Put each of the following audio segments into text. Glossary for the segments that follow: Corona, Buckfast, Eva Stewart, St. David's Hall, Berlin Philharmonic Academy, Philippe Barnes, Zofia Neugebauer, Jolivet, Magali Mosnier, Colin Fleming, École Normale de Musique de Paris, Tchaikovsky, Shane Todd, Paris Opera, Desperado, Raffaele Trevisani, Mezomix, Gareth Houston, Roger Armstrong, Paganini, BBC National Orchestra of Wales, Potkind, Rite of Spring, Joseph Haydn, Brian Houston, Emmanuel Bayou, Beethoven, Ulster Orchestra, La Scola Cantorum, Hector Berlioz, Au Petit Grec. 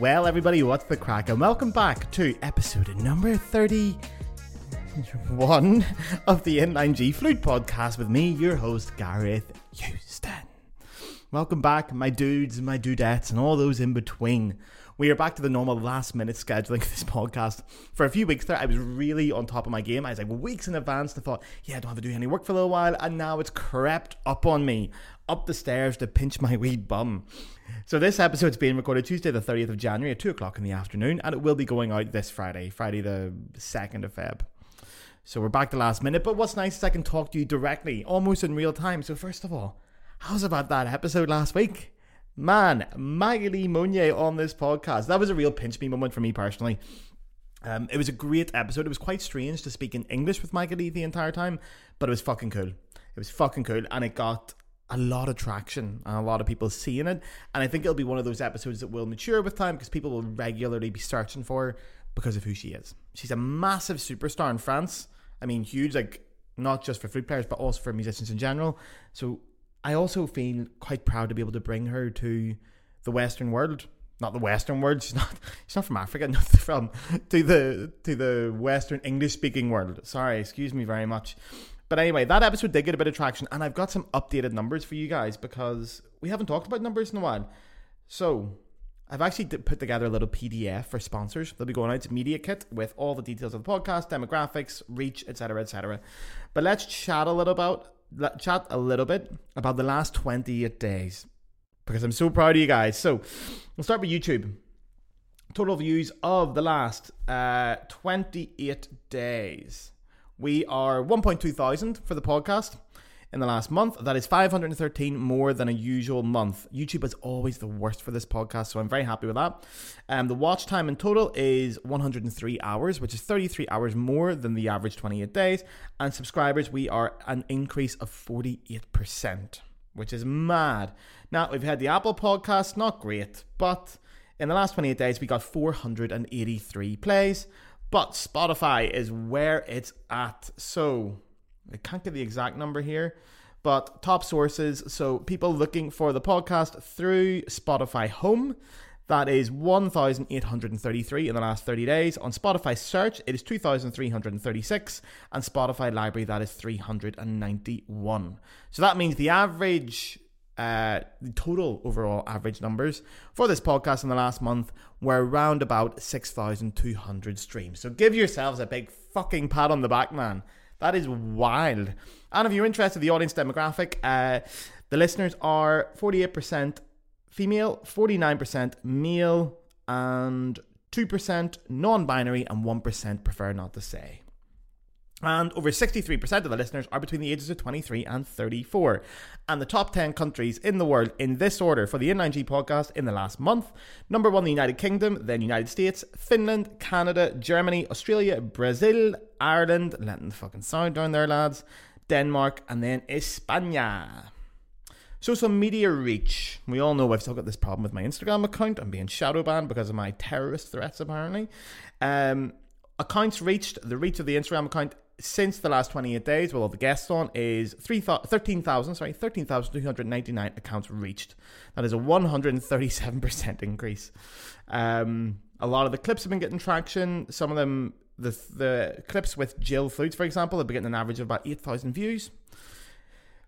Well, everybody, what's the crack? And welcome back to episode number 31 of the Inline G Flute Podcast with me, your host, Gareth Houston. Welcome back, my dudes and my dudettes and all those in between. We are back to the normal last-minute scheduling of this podcast. For a few weeks there, I was really on top of my game. I was like weeks in advance and thought, yeah, I don't have to do any work for a little while. And now it's crept up on me, up the stairs to pinch my wee bum. So this episode's being recorded Tuesday the 30th of January at 2 o'clock in the afternoon. And it will be going out this Friday the 2nd of Feb. So we're back to last minute. But what's nice is I can talk to you directly, almost in real time. So first of all, how's about that episode last week? Man, Magali Mosnier on this podcast. That was a real pinch me moment for me personally. It was a great episode. It was quite strange to speak in English with Magali the entire time, but it was fucking cool. It was fucking cool, and it got a lot of traction and a lot of people seeing it. And I think it'll be one of those episodes that will mature with time because people will regularly be searching for her because of who she is. She's a massive superstar in France. I mean, huge, like not just for flute players, but also for musicians in general. So I also feel quite proud to be able to bring her to the Western world. Not the Western world. She's not from Africa. No, from to the Western English speaking world. Sorry, excuse me very much. But anyway, that episode did get a bit of traction, and I've got some updated numbers for you guys because we haven't talked about numbers in a while. So I've actually put together a little PDF for sponsors. They'll be going out. It's a media kit with all the details of the podcast, demographics, reach, etc., etc. But let's chat a little bit about the last 28 days because I'm so proud of you guys. So we'll start with YouTube. Total views of the last 28 days. We are 1.2 thousand for the podcast in the last month. That is 513 more than a usual month. YouTube is always the worst for this podcast, so I'm very happy with that. The watch time in total is 103 hours, which is 33 hours more than the average 28 days. And subscribers, we are an increase of 48%, which is mad. Now, we've had the Apple podcast, not great, but in the last 28 days, we got 483 plays. But Spotify is where it's at, so I can't get the exact number here, but top sources. So people looking for the podcast through Spotify Home, that is 1,833 in the last 30 days. On Spotify Search, it is 2,336. And Spotify Library, that is 391. So that means the average, the total overall average numbers for this podcast in the last month were around about 6,200 streams. So give yourselves a big fucking pat on the back, man. That is wild. And if you're interested in the audience demographic, the listeners are 48% female, 49% male, and 2% non-binary, and 1% prefer not to say. And over 63% of the listeners are between the ages of 23 and 34. And the top 10 countries in the world in this order for the Inline G podcast in the last month. Number one, the United Kingdom, then United States, Finland, Canada, Germany, Australia, Brazil, Ireland, letting the fucking sound down there, lads, Denmark, and then España. Social media reach. We all know I've still got this problem with my Instagram account. I'm being shadow banned because of my terrorist threats, apparently. Accounts reached, the reach of the Instagram account since the last 28 days, with all the guests on, is 13,299 accounts reached. That is a 137% increase. A lot of the clips have been getting traction. Some of them, the clips with Jill Flutes, for example, have been getting an average of about 8,000 views.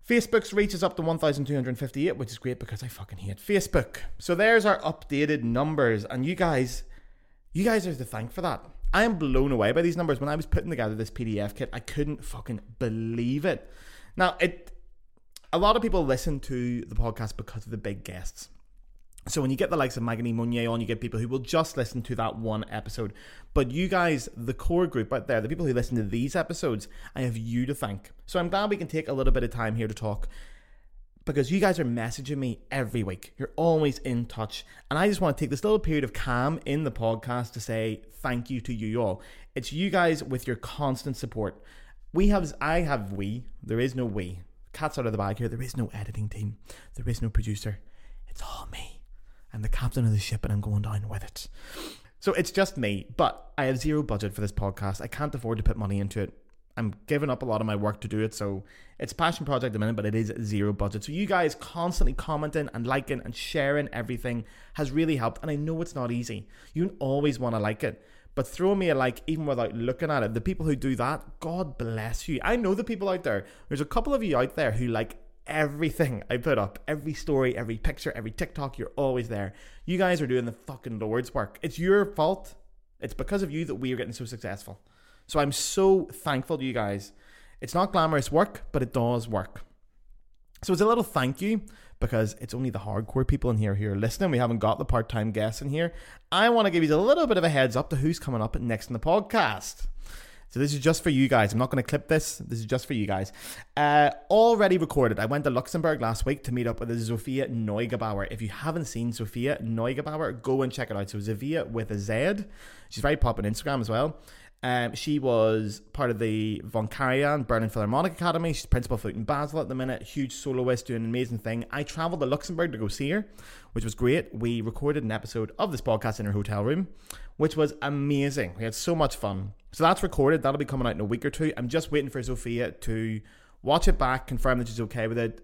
Facebook's reach is up to 1,258, which is great because I fucking hate Facebook. So there's our updated numbers. And you guys are to thank for that. I am blown away by these numbers. When I was putting together this PDF kit, I couldn't fucking believe it. Now, a lot of people listen to the podcast because of the big guests. So when you get the likes of Magali Mosnier on, you get people who will just listen to that one episode. But you guys, the core group out there, the people who listen to these episodes, I have you to thank. So I'm glad we can take a little bit of time here to talk, because you guys are messaging me every week. You're always in touch. And I just want to take this little period of calm in the podcast to say thank you to you all. It's you guys with your constant support. There is no we. Cat's out of the bag here. There is no editing team. There is no producer. It's all me. I'm the captain of the ship and I'm going down with it. So it's just me, but I have zero budget for this podcast. I can't afford to put money into it. I'm giving up a lot of my work to do it, so it's a passion project at the minute, but it is zero budget. So you guys constantly commenting and liking and sharing everything has really helped, and I know it's not easy. You always want to like it, but throw me a like even without looking at it. The people who do that, God bless you. I know the people out there. There's a couple of you out there who like everything I put up, every story, every picture, every TikTok. You're always there. You guys are doing the fucking Lord's work. It's your fault. It's because of you that we are getting so successful. So I'm so thankful to you guys. It's not glamorous work, but it does work. So it's a little thank you, because it's only the hardcore people in here who are listening. We haven't got the part-time guests in here. I want to give you a little bit of a heads up to who's coming up next in the podcast. So this is just for you guys. I'm not going to clip this. This is just for you guys. Already recorded. I went to Luxembourg last week to meet up with Zofia Neugebauer. If you haven't seen Zofia Neugebauer, go and check it out. So Zofia with a Z. She's very popular on Instagram as well. She was part of the Von Karajan Berlin Philharmonic Academy. She's principal flute in Basel at the minute. Huge soloist, doing an amazing thing. I traveled to Luxembourg to go see her, which was great. We recorded an episode of this podcast in her hotel room, which was amazing. We had so much fun. So that's recorded. That'll be coming out in a week or two. I'm just waiting for Zofia to watch it back, confirm that she's okay with it,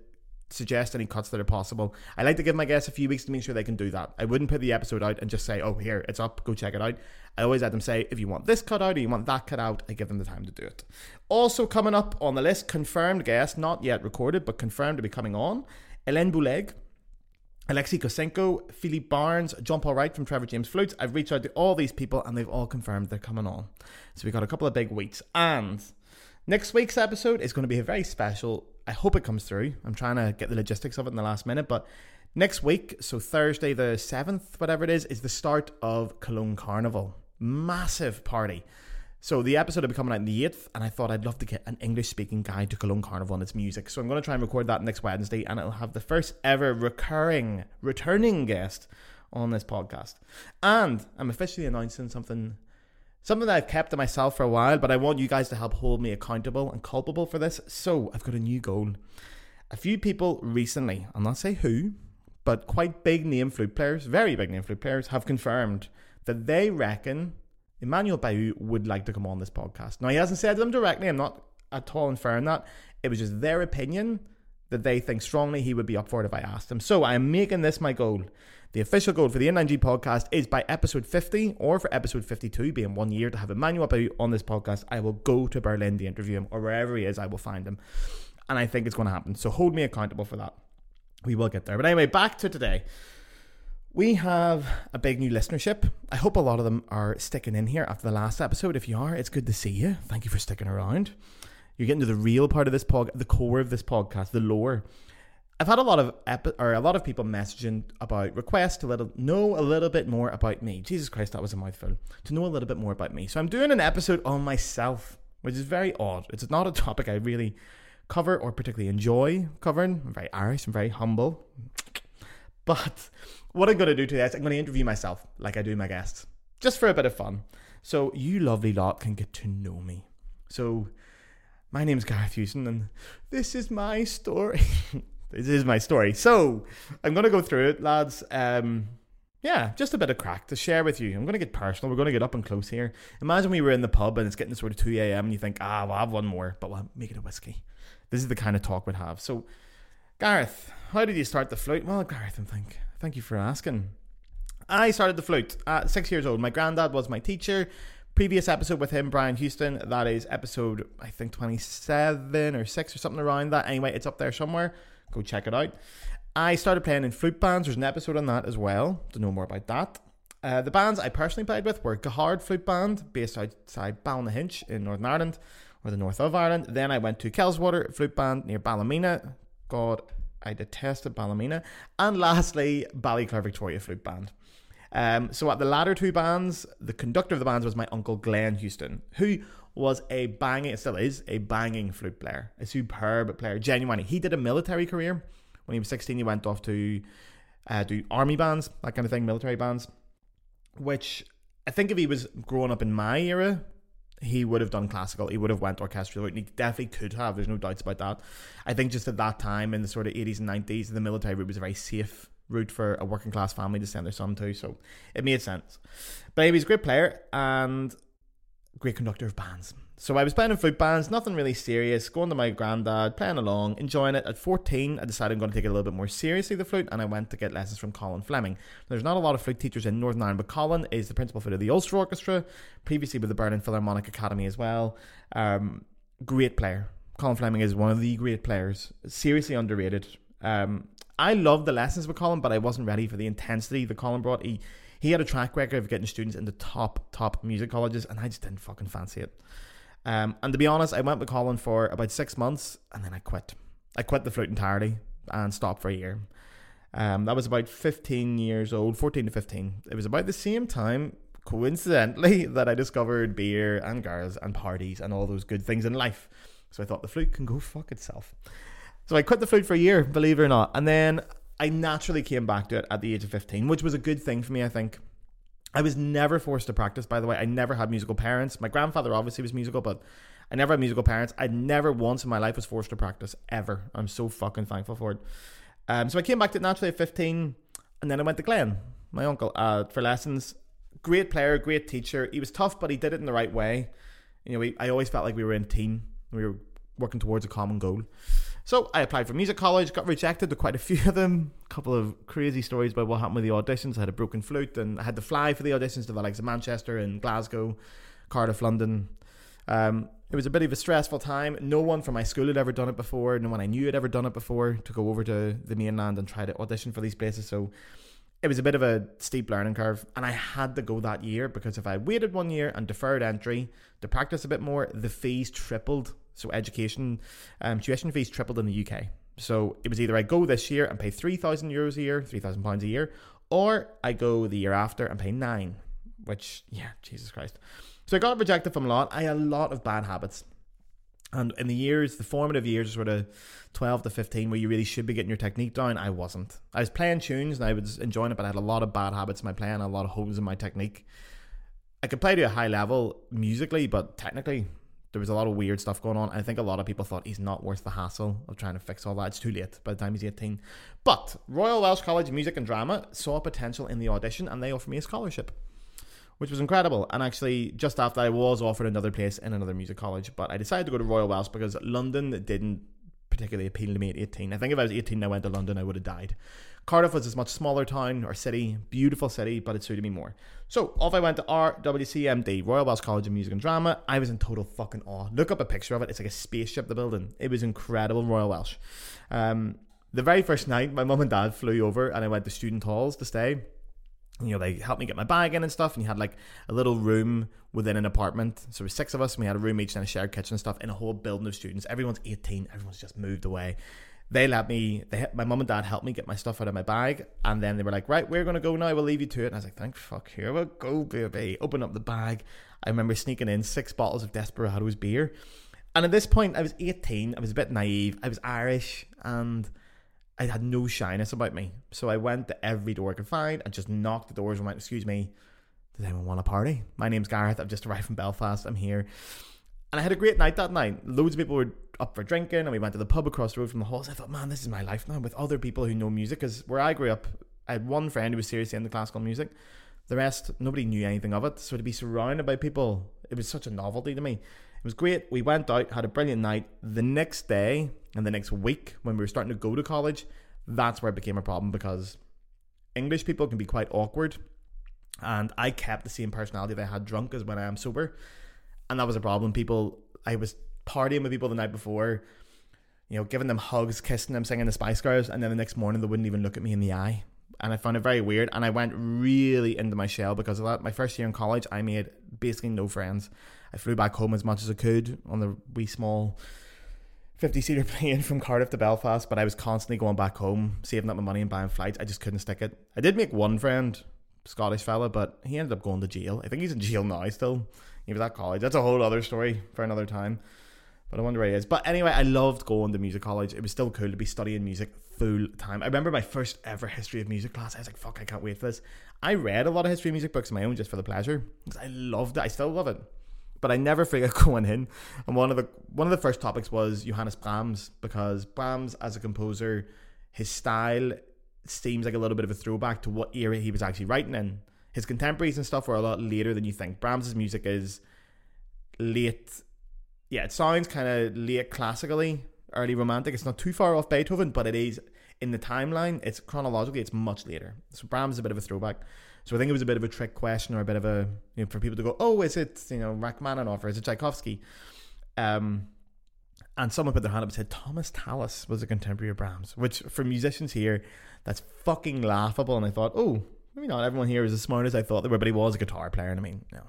suggest any cuts that are possible. I like to give my guests a few weeks to make sure they can do that. I wouldn't put the episode out and just say, oh, here, it's up, go check it out. I always let them say, if you want this cut out or you want that cut out, I give them the time to do it. Also coming up on the list, confirmed guests, not yet recorded, but confirmed to be coming on, Hélène Bouleg, Alexei Kosinko, Philippe Barnes, John Paul Wright from Trevor James Flutes. I've reached out to all these people and they've all confirmed they're coming on. So we've got a couple of big weeks. And next week's episode is going to be a very special. I hope it comes through. I'm trying to get the logistics of it in the last minute, but next week, so Thursday the 7th, whatever it is the start of Cologne Carnival. Massive party. So the episode will be coming out on the 8th, and I thought I'd love to get an English-speaking guide to Cologne Carnival and its music. So I'm going to try and record that next Wednesday, and it'll have the first ever returning guest on this podcast. And I'm officially announcing something that I've kept to myself for a while, but I want you guys to help hold me accountable and culpable for this. So I've got a new goal. A few people recently, I'll not say who, but quite big name flute players, very big name flute players, have confirmed that they reckon Emmanuel Bayou would like to come on this podcast. Now, he hasn't said to them directly. I'm not at all inferring that. It was just their opinion that they think strongly he would be up for it if I asked him. So I am making this my goal. The official goal for the Inline G podcast is by episode 50, or for episode 52, being 1 year, to have Emmanuel Bayou on this podcast. I will go to Berlin to interview him, or wherever he is, I will find him. And I think it's going to happen. So hold me accountable for that. We will get there. But anyway, back to today. We have a big new listenership. I hope a lot of them are sticking in here after the last episode. If you are, it's good to see you. Thank you for sticking around. You're getting to the real part of this podcast, the core of this podcast, the lore. I've had a lot of people messaging about requests to know a little bit more about me. Jesus Christ, that was a mouthful. To know a little bit more about me. So I'm doing an episode on myself, which is very odd. It's not a topic I really cover or particularly enjoy covering. I'm very Irish. I'm very humble. But what I'm going to do today is I'm going to interview myself like I do my guests, just for a bit of fun. So you lovely lot can get to know me. So my name's Gareth Houston, and this is my story. This is my story. So I'm going to go through it, lads. Just a bit of crack to share with you. I'm going to get personal. We're going to get up and close here. Imagine we were in the pub and it's getting sort of 2 a.m. and you think, we'll have one more, but we'll make it a whiskey. This is the kind of talk we'd have. So, Gareth, how did you start the flute? Well, Gareth, thank you for asking. I started the flute at 6 years old. My granddad was my teacher. Previous episode with him, Brian Houston, that is episode, I think, 27 or 6 or something around that. Anyway, it's up there somewhere. Go check it out. I started playing in flute bands. There's an episode on that as well, to know more about that. The bands I personally played with were Gahard Flute Band, based outside Balnahinch in Northern Ireland, or the north of Ireland. Then I went to Kelswater Flute Band near Ballymena. God, I detested Ballymena. And lastly, Ballyclare Victoria Flute Band. So at the latter two bands, the conductor of the bands was my uncle Glenn Houston, who was still is a banging flute player, a superb player, genuinely. He did a military career. When he was 16, he went off to do army bands, that kind of thing, military bands, which I think if he was growing up in my era, he would have done classical. He would have went orchestral, and he definitely could have. There's no doubts about that. I think just at that time, in the sort of 80s and 90s, the military route was a very safe route for a working class family to send their son to, so it made sense. But he was a great player, and great conductor of bands. So I was playing in flute bands, nothing really serious, going to my granddad, playing along, enjoying it. At 14, I decided I'm going to take it a little bit more seriously, the flute, and I went to get lessons from Colin Fleming. There's not a lot of flute teachers in Northern Ireland, but Colin is the principal flute of the Ulster Orchestra, previously with the Berlin Philharmonic Academy as well. Great player. Colin Fleming is one of the great players. Seriously underrated. I loved the lessons with Colin, but I wasn't ready for the intensity that Colin brought. He had a track record of getting students into top music colleges, and I just didn't fucking fancy it. And to be honest, I went with Colin for about 6 months, and then I quit. I quit the flute entirely and stopped for a year. That was about 15 years old, 14 to 15. It was about the same time, coincidentally, that I discovered beer and girls and parties and all those good things in life. So I thought the flute can go fuck itself. So I quit the flute for a year, believe it or not. And then I naturally came back to it at the age of 15, which was a good thing for me, I think. I was never forced to practice, by the way. I never had musical parents. My grandfather obviously was musical, but I never had musical parents. I never once in my life was forced to practice, ever. I'm so fucking thankful for it. So I came back to it naturally at 15, and then I went to Glenn, my uncle, for lessons. Great player, great teacher. He was tough, but he did it in the right way. You know, I always felt like we were in a team. We were working towards a common goal. So I applied for music college, got rejected to quite a few of them. A couple of crazy stories about what happened with the auditions. I had a broken flute and I had to fly for the auditions to the likes of Manchester and Glasgow, Cardiff, London. It was a bit of a stressful time. No one from my school had ever done it before. No one I knew had ever done it before to go over to the mainland and try to audition for these places. So it was a bit of a steep learning curve. And I had to go that year because if I waited 1 year and deferred entry to practice a bit more, the fees tripled. So education, tuition fees tripled in the UK. So it was either I go this year and pay €3,000 a year, £3,000 a year, or I go the year after and pay 9, which, yeah, Jesus Christ. So I got rejected from a lot. I had a lot of bad habits. And in the years, the formative years, sort of 12 to 15, where you really should be getting your technique down, I wasn't. I was playing tunes and I was enjoying it, but I had a lot of bad habits in my playing, a lot of holes in my technique. I could play to a high level musically, but technically, there was a lot of weird stuff going on. I think a lot of people thought he's not worth the hassle of trying to fix all that. It's too late by the time he's 18. But Royal Welsh College of Music and Drama saw potential in the audition and they offered me a scholarship, which was incredible. And actually, just after, I was offered another place in another music college, but I decided to go to Royal Welsh because London didn't particularly appeal to me at 18. I think if I was 18 and I went to London, I would have died. Cardiff was a much smaller town or city, beautiful city, but it suited me more. So off I went to RWCMD, Royal Welsh College of Music and Drama. I was in total fucking awe. Look up a picture of it. It's like a spaceship, the building. It was incredible, Royal Welsh. The very first night, my mum and dad flew over and I went to student halls to stay. You know, they helped me get my bag in and stuff, and you had like a little room within an apartment. So there were 6 of us, and we had a room each and a shared kitchen and stuff in a whole building of students. Everyone's 18, everyone's just moved away. My mum and dad helped me get my stuff out of my bag, and then they were like, right, we're going to go now, we'll leave you to it. And I was like, thank fuck, here we go, baby. Open up the bag. I remember sneaking in 6 bottles of Desperado's beer. And at this point, I was 18, I was a bit naive, I was Irish, and I had no shyness about me. So I went to every door I could find and just knocked the doors and went, excuse me, does anyone want a party? My name's Gareth. I've just arrived from Belfast. I'm here. And I had a great night that night. Loads of people were up for drinking and we went to the pub across the road from the halls. I thought, man, this is my life now with other people who know music. Because where I grew up, I had one friend who was seriously into classical music. The rest, nobody knew anything of it. So to be surrounded by people, it was such a novelty to me. It was great. We went out, had a brilliant night. The next day and the next week, when we were starting to go to college, that's where it became a problem because English people can be quite awkward. And I kept the same personality that I had drunk as when I am sober. And that was a problem. I was partying with people the night before, you know, giving them hugs, kissing them, singing the Spice Girls. And then the next morning, they wouldn't even look at me in the eye. And I found it very weird. And I went really into my shell because of that. My first year in college, I made basically no friends. I flew back home as much as I could on the wee small 50-seater plane from Cardiff to Belfast, but I was constantly going back home, saving up my money and buying flights. I just couldn't stick it. I did make one friend, Scottish fella, but he ended up going to jail. I think he's in jail now still. He was at college. That's a whole other story for another time, but I wonder where he is. But anyway, I loved going to music college. It was still cool to be studying music full time. I remember my first ever history of music class. I was like, fuck, I can't wait for this. I read a lot of history of music books of my own just for the pleasure because I loved it. I still love it. But I never figured going in. And one of the first topics was Johannes Brahms, because Brahms as a composer, his style seems like a little bit of a throwback to what era he was actually writing in. His contemporaries and stuff were a lot later than you think. Brahms's music is it sounds kind of late classically, early romantic. It's not too far off Beethoven, but it is in the timeline. It's chronologically, it's much later. So Brahms is a bit of a throwback. So I think it was a bit of a trick question, or a bit of a, you know, for people to go, oh, is it, you know, Rachmaninoff, or is it Tchaikovsky? And someone put their hand up and said Thomas Tallis was a contemporary of Brahms, which for musicians here, that's fucking laughable. And I thought, oh, maybe not everyone here is as smart as I thought they were, but he was a guitar player. And I mean, no,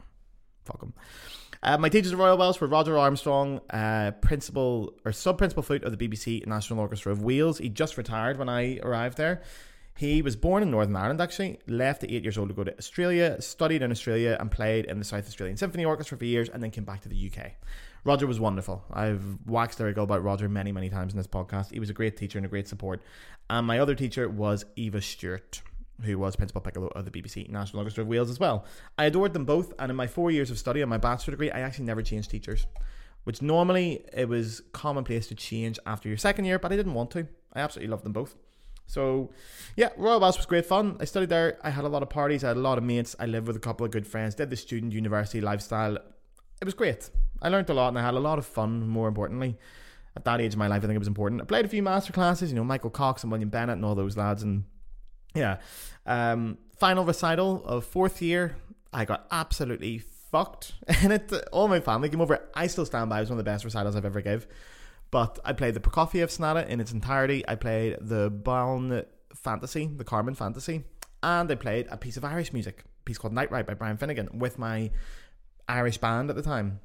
fuck him. My teachers at Royal Welsh were Roger Armstrong, principal or sub-principal flute of the BBC National Orchestra of Wales. He just retired when I arrived there. He was born in Northern Ireland, actually, left at 8 years old to go to Australia, studied in Australia and played in the South Australian Symphony Orchestra for years, and then came back to the UK. Roger was wonderful. I've waxed lyrical about Roger many, many times in this podcast. He was a great teacher and a great support. And my other teacher was Eva Stewart, who was Principal Piccolo of the BBC National Orchestra of Wales as well. I adored them both, and in my 4 years of study and my bachelor degree, I actually never changed teachers, which normally it was commonplace to change after your second year, but I didn't want to. I absolutely loved them both. So, yeah, Royal Welsh was great fun. I studied there. I had a lot of parties. I had a lot of mates. I lived with a couple of good friends. Did the student university lifestyle. It was great. I learned a lot, and I had a lot of fun, more importantly. At that age of my life, I think it was important. I played a few master classes, you know, Michael Cox and William Bennett and all those lads, and yeah. Final recital of fourth year, I got absolutely fucked in it. All my family came over. I still stand by it was one of the best recitals I've ever given. But I played the Prokofiev Sonata in its entirety. I played the Balnahinch Fantasy, the Carmen Fantasy, and I played a piece of Irish music, a piece called Night Ride by Brian Finnegan, with my Irish band at the time.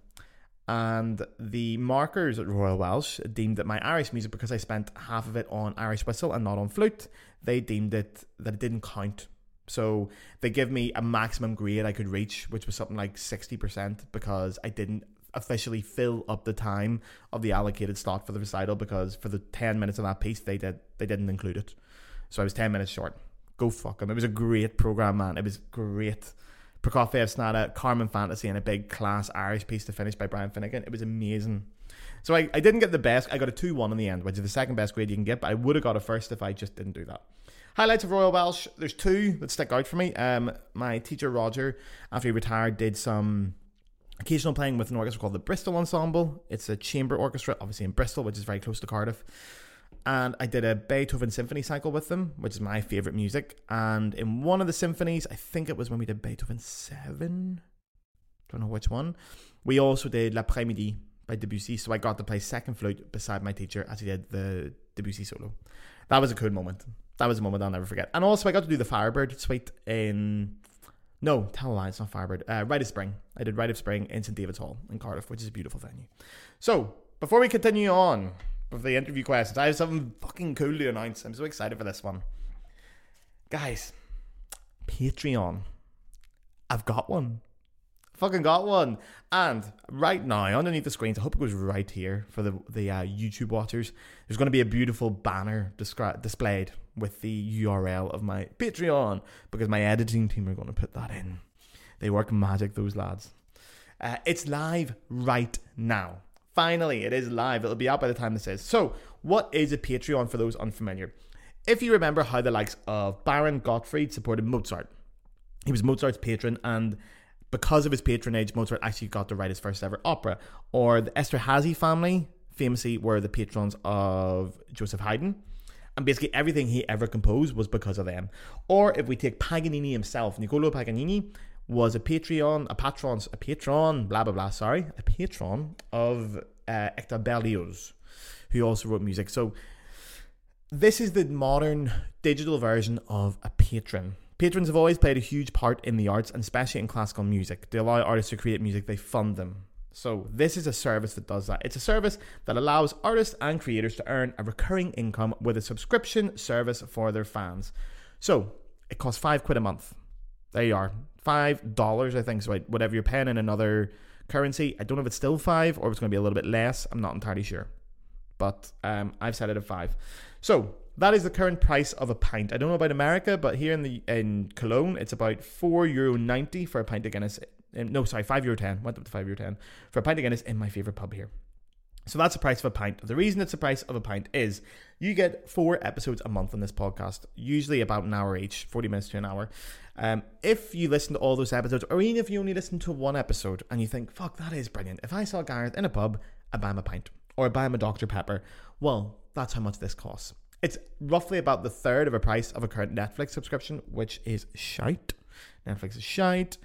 And the markers at Royal Welsh deemed that my Irish music, because I spent half of it on Irish whistle and not on flute, they deemed it that it didn't count. So they give me a maximum grade I could reach, which was something like 60%, because I didn't officially fill up the time of the allocated slot for the recital, because for the 10 minutes of that piece they didn't include it. So I was 10 minutes short. Go fuck them. It was a great program, man. It was great. Prokofiev Sonata, Carmen Fantasy, and a big class Irish piece to finish by Brian Finnegan. It was amazing. So I didn't get the best. I got a 2-1 in the end, which is the second best grade you can get, but I would have got a first if I just didn't do that. Highlights of Royal Welsh, there's two that stick out for me. My teacher Roger, after he retired, did some occasional playing with an orchestra called the Bristol Ensemble. It's a chamber orchestra, obviously in Bristol, which is very close to Cardiff. And I did a Beethoven symphony cycle with them, which is my favourite music. And in one of the symphonies, I think it was when we did Beethoven 7, don't know which one, we also did L'Après-Midi by Debussy. So I got to play second flute beside my teacher as he did the Debussy solo. That was a cool moment. That was a moment I'll never forget. And also I got to do the Firebird Suite in... No, tell a lie, it's not Firebird. Rite of Spring. I did Rite of Spring in St. David's Hall in Cardiff, which is a beautiful venue. So, before we continue on with the interview questions, I have something fucking cool to announce. I'm so excited for this one. Guys, Patreon. I've got one. Fucking got one. And right now, underneath the screens, I hope it goes right here for the YouTube watchers, there's going to be a beautiful banner displayed with the URL of my Patreon, because my editing team are going to put that in. They work magic, those lads. It's live right now. Finally, it is live. It'll be out by the time this is. So, what is a Patreon for those unfamiliar? If you remember how the likes of Baron Gottfried supported Mozart, he was Mozart's patron, and because of his patronage, Mozart actually got to write his first ever opera. Or the Esterhazy family, famously, were the patrons of Joseph Haydn. And basically everything he ever composed was because of them. Or if we take Paganini himself, Niccolo Paganini was a patron of Hector Berlioz, who also wrote music. So this is the modern digital version of a patron. Patrons have always played a huge part in the arts, and especially in classical music. They allow artists to create music, they fund them. So this is a service that does that. It's a service that allows artists and creators to earn a recurring income with a subscription service for their fans. So it costs £5 a month. There you are. $5, I think. So whatever you're paying in another currency. I don't know if it's still 5 or if it's going to be a little bit less. I'm not entirely sure. But I've set it at 5. So that is the current price of a pint. I don't know about America, but here in Cologne, it's about €4.90 for a pint of Guinness. No, sorry, €5.10. Went up to €5.10 for a pint of Guinness in my favourite pub here. So that's the price of a pint. The reason it's the price of a pint is you get 4 episodes a month on this podcast, usually about an hour each, 40 minutes to an hour. If you listen to all those episodes, or even if you only listen to one episode and you think, fuck, that is brilliant. If I saw Gareth in a pub, I'd buy him a pint or I'd buy him a Dr. Pepper. Well, that's how much this costs. It's roughly about the third of a price of a current Netflix subscription, which is shite. Netflix is shite.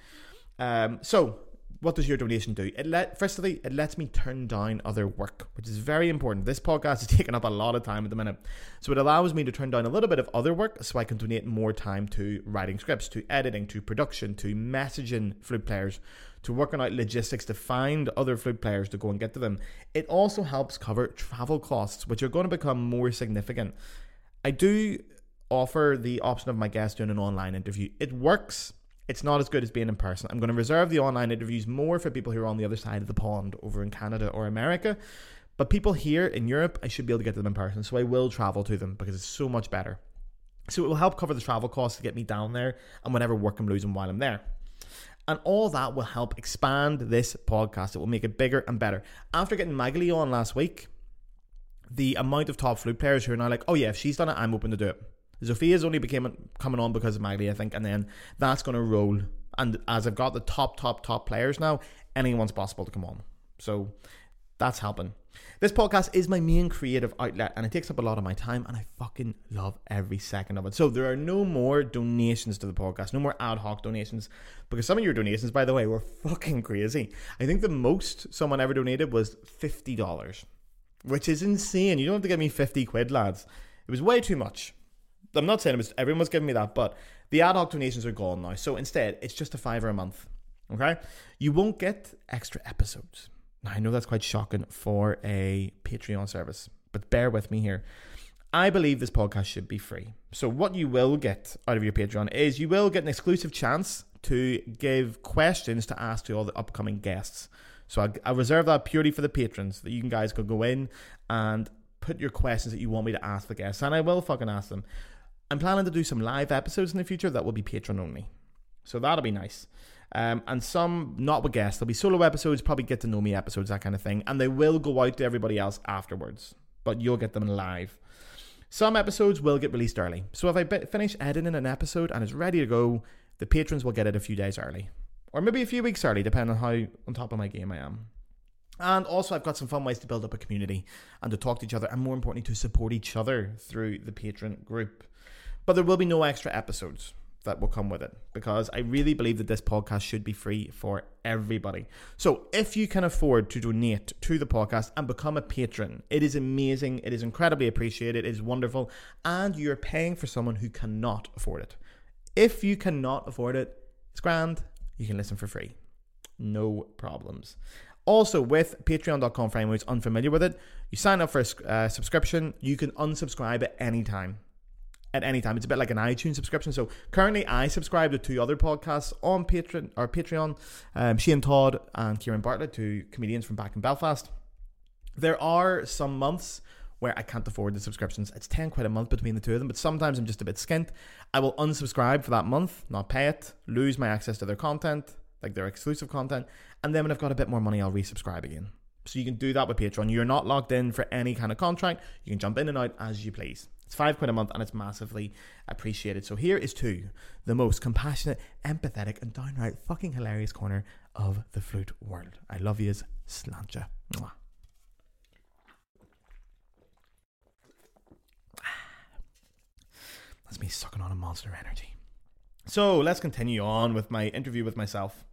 So what does your donation do? Firstly, it lets me turn down other work, which is very important. This podcast is taking up a lot of time at the minute. So it allows me to turn down a little bit of other work so I can donate more time to writing scripts, to editing, to production, to messaging flute players, to working out logistics, to find other flute players to go and get to them. It also helps cover travel costs, which are going to become more significant. I do offer the option of my guest doing an online interview. It works. It's not as good as being in person. I'm going to reserve the online interviews more for people who are on the other side of the pond over in Canada or America. But people here in Europe, I should be able to get to them in person. So I will travel to them because it's so much better. So it will help cover the travel costs to get me down there and whatever work I'm losing while I'm there. And all that will help expand this podcast. It will make it bigger and better. After getting Magali on last week, the amount of top flute players who are now like, oh yeah, if she's done it, I'm open to do it. Zofia's only coming on because of Magali, I think, and then that's going to roll. And as I've got the top players now, anyone's possible to come on. So that's helping. This podcast is my main creative outlet, and it takes up a lot of my time, and I fucking love every second of it. So there are no more donations to the podcast, no more ad hoc donations, because some of your donations, by the way, were fucking crazy. I think the most someone ever donated was $50, which is insane. You don't have to give me 50 quid, lads. It was way too much. I'm not saying it was everyone was giving me that, but the ad hoc donations are gone now. So instead, it's just a $5 a month, okay? You won't get extra episodes. Now, I know that's quite shocking for a Patreon service, but bear with me here. I believe this podcast should be free. So what you will get out of your Patreon is you will get an exclusive chance to give questions to ask to all the upcoming guests. So I reserve that purely for the patrons, that you guys can go in and put your questions that you want me to ask the guests, and I will fucking ask them. I'm planning to do some live episodes in the future that will be Patreon only. So that'll be nice. And some not with guests. There'll be solo episodes, probably get to know me episodes, that kind of thing. And they will go out to everybody else afterwards. But you'll get them live. Some episodes will get released early. So if I finish editing an episode and it's ready to go, the patrons will get it a few days early. Or maybe a few weeks early, depending on how on top of my game I am. And also, I've got some fun ways to build up a community and to talk to each other. And more importantly, to support each other through the Patreon group. But there will be no extra episodes that will come with it, because I really believe that this podcast should be free for everybody. So if you can afford to donate to the podcast and become a patron, it is amazing. It is incredibly appreciated. It is wonderful. And you're paying for someone who cannot afford it. If you cannot afford it, it's grand. You can listen for free. No problems. Also, with patreon.com, for anyone who's unfamiliar with it, you sign up for a subscription. You can unsubscribe at any time. It's a bit like an iTunes subscription. So currently I subscribe to 2 other podcasts on Patreon, Shane Todd and Kieran Bartlett, 2 comedians from back in Belfast. There are some months where I can't afford the subscriptions. It's 10 quid a month between the 2 of them, but sometimes I'm just a bit skint. I will unsubscribe for that month, not pay it, lose my access to their content, like their exclusive content, and then when I've got a bit more money, I'll resubscribe again. So you can do that with Patreon. You're not locked in for any kind of contract. You can jump in and out as you please. It's 5 quid a month and it's massively appreciated. So here is to the most compassionate, empathetic and downright fucking hilarious corner of the flute world. I love yous, sláinte. Mwah. That's me sucking on a monster energy. So let's continue on with my interview with myself.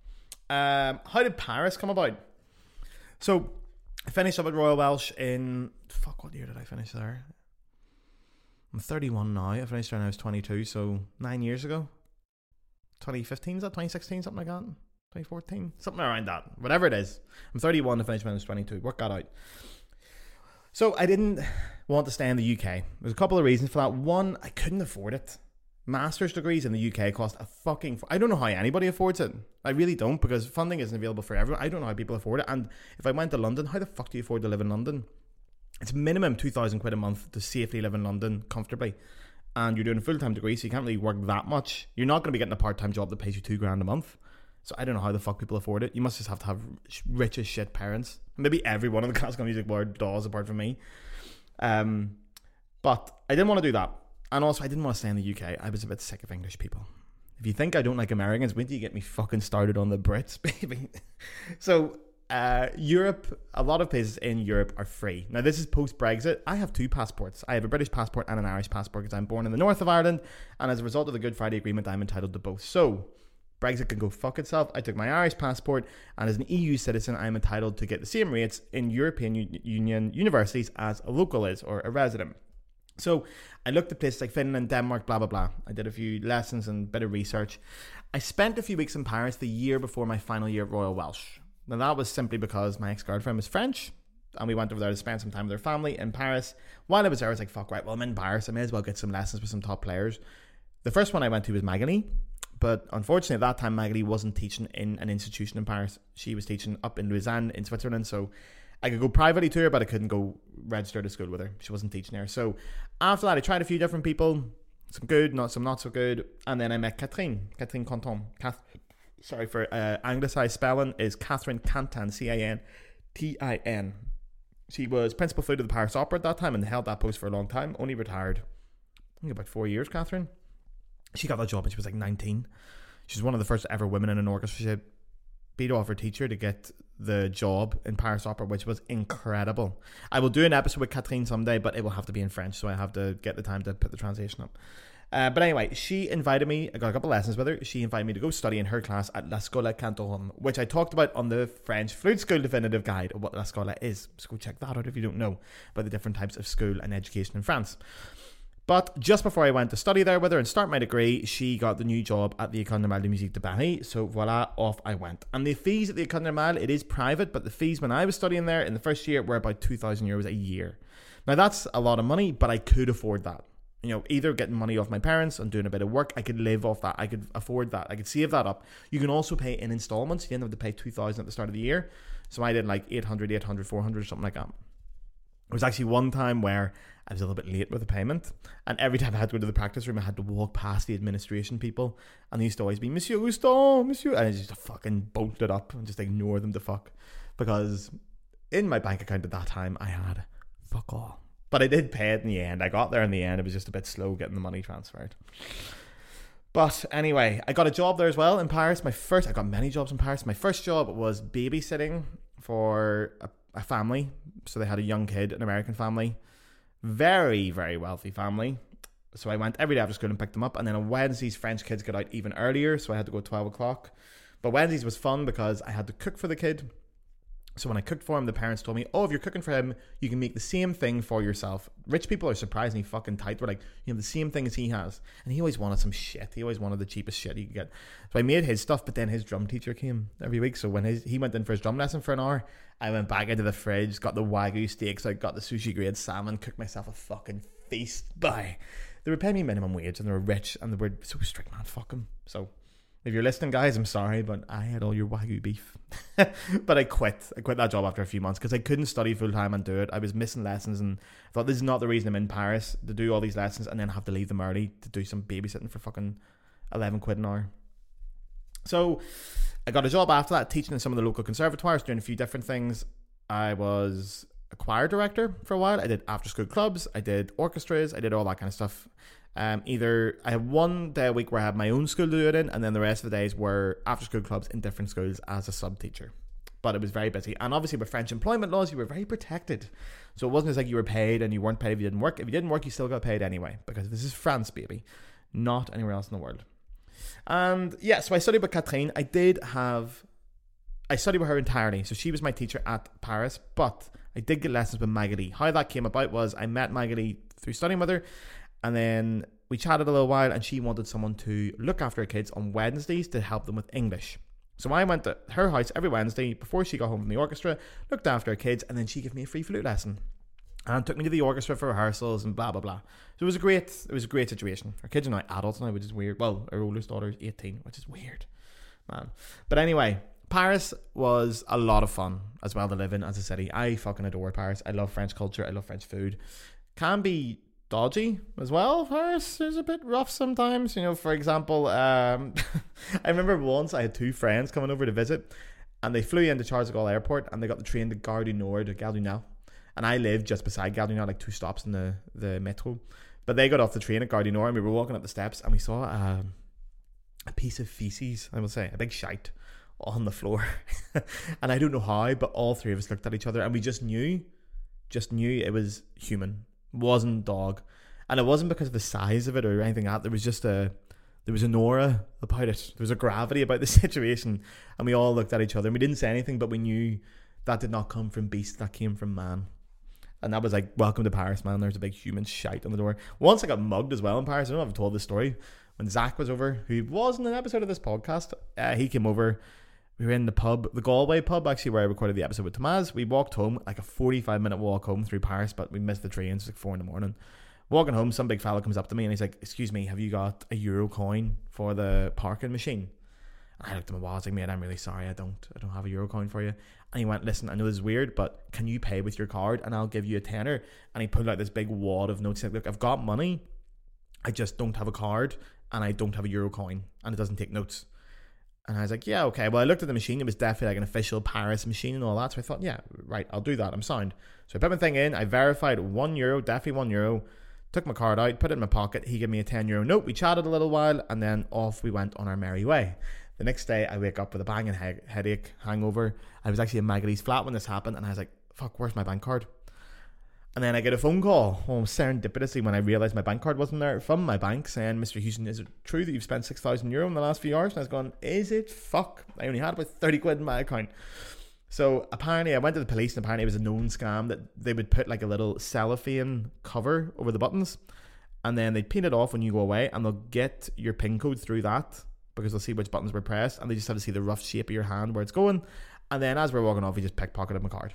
How did Paris come about? So I finished up at Royal Welsh in... Fuck, what year did I finish there? I'm 31 now. I finished when I was 22, so 9 years ago. 2015, is that 2016, something like that? 2014, something around that. Whatever it is. I'm 31, I finished when I was 22. Work that out. So I didn't want to stay in the UK. There's a couple of reasons for that. One, I couldn't afford it. Master's degrees in the UK cost a fucking... I don't know how anybody affords it. I really don't, because funding isn't available for everyone. I don't know how people afford it. And if I went to London, how the fuck do you afford to live in London? It's minimum 2,000 quid a month to safely live in London comfortably. And you're doing a full-time degree, so you can't really work that much. You're not going to be getting a part-time job that pays you £2,000 a month. So I don't know how the fuck people afford it. You must just have to have rich as shit parents. Maybe everyone in the classical music world does, apart from me. But I didn't want to do that. And also, I didn't want to stay in the UK. I was a bit sick of English people. If you think I don't like Americans, wait till you get me fucking started on the Brits, baby. So Europe, a lot of places in Europe are free. Now, this is post-Brexit. I have two passports. I have a British passport and an Irish passport because I'm born in the north of Ireland. And as a result of the Good Friday Agreement, I'm entitled to both. So Brexit can go fuck itself. I took my Irish passport, and as an EU citizen, I'm entitled to get the same rates in European Union universities as a local is, or a resident. So I looked at places like Finland, Denmark, blah, blah, blah. I did a few lessons and a bit of research. I spent a few weeks in Paris the year before my final year at Royal Welsh. Now, that was simply because my ex-girlfriend was French, and we went over there to spend some time with her family in Paris. While I was there, I was like, fuck, right, well, I'm in Paris. I may as well get some lessons with some top players. The first one I went to was Magali. But unfortunately, at that time, Magali wasn't teaching in an institution in Paris. She was teaching up in Lausanne in Switzerland. So I could go privately to her, but I couldn't go register to school with her. She wasn't teaching there. So after that, I tried a few different people. Some good, some not so good. And then I met Catherine Contant. Anglicized spelling is Catherine Cantant, C-A-N-T-I-N. She was principal flute of the Paris Opera at that time and held that post for a long time. Only retired, I think, about 4 years, Catherine. She got that job when she was like 19. She's one of the first ever women in an orchestra. She beat off her teacher to get the job in Paris Opera, which was incredible. I will do an episode with Catherine someday, but it will have to be in French, so I have to get the time to put the translation up. But anyway, she invited me. I got a couple of lessons with her. She invited me to go study in her class at La Scola Cantorum, which I talked about on the French Flute School Definitive Guide of what La Scola is. So go check that out if you don't know about the different types of school and education in France. But just before I went to study there with her and start my degree, she got the new job at the École Normale de Musique de Paris. So voila, off I went. And the fees at the École Normale, it is private, but the fees when I was studying there in the first year were about 2,000 euros a year. Now, that's a lot of money, but I could afford that. You know, either getting money off my parents and doing a bit of work, I could live off that. I could afford that. I could save that up. You can also pay in installments. You didn't have to pay 2,000 at the start of the year. So I did like 800, 400, something like that. There was actually one time where I was a little bit late with a payment, and every time I had to go to the practice room, I had to walk past the administration people, and they used to always be, "Monsieur Houston, Monsieur," and I just fucking bolted up and just ignore them to fuck, because in my bank account at that time, I had fuck all. But I did pay it in the end. I got there in the end. It was just a bit slow getting the money transferred. But anyway, I got a job there as well in Paris. I got many jobs in Paris. My first job was babysitting for a family. So they had a young kid, an American family, very, very wealthy family. So I went every day after school and picked them up. And then on Wednesdays, French kids got out even earlier. So I had to go at 12 o'clock. But Wednesdays was fun because I had to cook for the kid. So when I cooked for him, the parents told me, "Oh, if you're cooking for him, you can make the same thing for yourself." Rich people are surprisingly fucking tight. We're like, you know, the same thing as he has. And he always wanted some shit. He always wanted the cheapest shit he could get. So I made his stuff, but then his drum teacher came every week. So when he went in for his drum lesson for an hour, I went back into the fridge, got the Wagyu steaks out, got the sushi-grade salmon, cooked myself a fucking feast. Bye. They were paying me minimum wage, and they were rich, and they were so strict, man. Fuck them. So if you're listening, guys, I'm sorry, but I had all your Wagyu beef. But I quit. I quit that job after a few months because I couldn't study full-time and do it. I was missing lessons, and I thought, this is not the reason I'm in Paris, to do all these lessons and then have to leave them early to do some babysitting for fucking 11 quid an hour. So I got a job after that, teaching in some of the local conservatoires, doing a few different things. I was a choir director for a while. I did after-school clubs. I did orchestras. I did all that kind of stuff. Either I had one day a week where I had my own school to do it in, and then the rest of the days were after school clubs in different schools as a sub teacher. But it was very busy, and obviously with French employment laws, you were very protected. So it wasn't as like you were paid and you weren't paid if you didn't work. If you didn't work, you still got paid anyway, because this is France, baby, not anywhere else in the world. And yeah, so I studied with Catherine. I studied with her entirely, so she was my teacher at Paris, but I did get lessons with Magali. How that came about was I met Magali through studying with her. And then we chatted a little while, and she wanted someone to look after her kids on Wednesdays to help them with English. So I went to her house every Wednesday before she got home from the orchestra, looked after her kids, and then she gave me a free flute lesson and took me to the orchestra for rehearsals and blah, blah, blah. So it was a great situation. Her kids are now adults now, which is weird. Well, her oldest daughter is 18, which is weird, man. But anyway, Paris was a lot of fun as well to live in as a city. I fucking adore Paris. I love French culture. I love French food. Can be dodgy as well. Paris is a bit rough sometimes. You know, for example, I remember once I had two friends coming over to visit, and they flew into Charles de Gaulle Airport, and they got the train to Gare du Nord or Gare du Nord. And I lived just beside Gare du Nord, like two stops in the metro. But they got off the train at Gare du Nord, and we were walking up the steps, and we saw a piece of feces, I will say, a big shite on the floor. And I don't know how, but all three of us looked at each other, and we just knew it was human, wasn't dog. And it wasn't because of the size of it or anything like that. There was just there was an aura about it. There was a gravity about the situation, and we all looked at each other, and we didn't say anything, but we knew that did not come from beast, that came from man. And that was like, welcome to Paris, man. There's a big human shite on the door. Once I got mugged as well in Paris. I don't know if I've told this story. When Zach was over, who was in an episode of this podcast, he came over. We were in the pub, the Galway pub, actually, where I recorded the episode with Tomaz. We walked home, like a 45-minute walk home through Paris, but we missed the train. It was like 4 a.m. Walking home, some big fella comes up to me, and he's like, "Excuse me, have you got a euro coin for the parking machine?" And I looked at my wallet. I was like, "Mate, I'm really sorry, I don't have a euro coin for you." And he went, "Listen, I know this is weird, but can you pay with your card, and I'll give you a tenner?" And he pulled out this big wad of notes. He said, "Look, I've got money, I just don't have a card, and I don't have a euro coin, and it doesn't take notes." And I was like, yeah, okay. Well, I looked at the machine. It was definitely like an official Paris machine and all that. So I thought, yeah, right, I'll do that. I'm sound. So I put my thing in. I verified €1, definitely €1. Took my card out, put it in my pocket. He gave me a €10 note. We chatted a little while, and then off we went on our merry way. The next day, I wake up with a banging headache, hangover. I was actually in Magali's flat when this happened, and I was like, fuck, where's my bank card? And then I get a phone call, serendipitously, when I realised my bank card wasn't there, from my bank saying, "Mr. Houston, is it true that you've spent €6,000 in the last few hours?" And I was going, is it? Fuck. I only had about 30 quid in my account. So apparently I went to the police, and apparently it was a known scam that they would put like a little cellophane cover over the buttons, and then they'd peel it off when you go away, and they'll get your PIN code through that, because they'll see which buttons were pressed, and they just have to see the rough shape of your hand where it's going. And then as we're walking off, he just pickpocketed my card.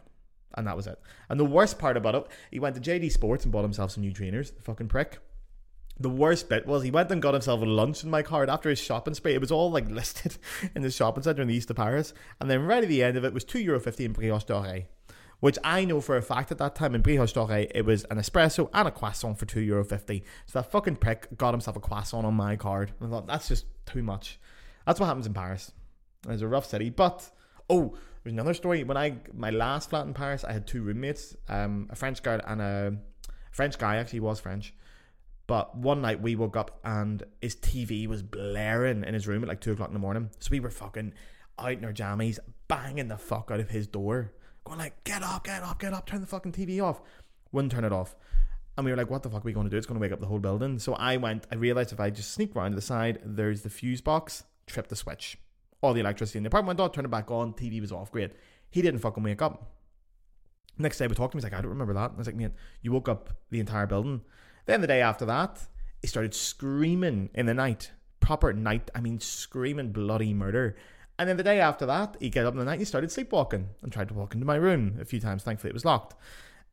And that was it. And the worst part about it, he went to JD Sports and bought himself some new trainers, the fucking prick. The worst bit was he went and got himself a lunch in my card after his shopping spree. It was all like listed in the shopping centre in the east of Paris. And then right at the end of it was €2.50 in brioche dorée, which I know for a fact at that time in brioche dorée, it was an espresso and a croissant for €2.50. So that fucking prick got himself a croissant on my card. And I thought, that's just too much. That's what happens in Paris. It's a rough city, but... oh, there's another story. When my last flat in Paris, I had two roommates, a French girl and a French guy. Actually, he was French. But one night we woke up and his TV was blaring in his room at like 2 o'clock in the morning. So we were fucking out in our jammies, banging the fuck out of his door, going like, get up, turn the fucking TV off. Wouldn't turn it off. And we were like, what the fuck are we going to do? It's going to wake up the whole building. So I realised if I just sneak round to the side, there's the fuse box, trip the switch. All the electricity in the apartment went off, turned it back on, TV was off, great. He didn't fucking wake up. Next day we talked to him, he's like, I don't remember that. And I was like, mate, you woke up the entire building. Then the day after that, he started screaming in the night. Proper night, I mean screaming bloody murder. And then the day after that, he got up in the night and he started sleepwalking and tried to walk into my room a few times. Thankfully it was locked.